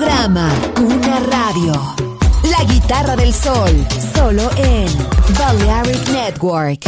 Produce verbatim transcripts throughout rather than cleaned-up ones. Programma una radio. La Guitarra del Sol, solo en Balearic Network.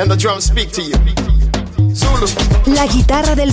and the drums speak to you. Zulu. La guitarra del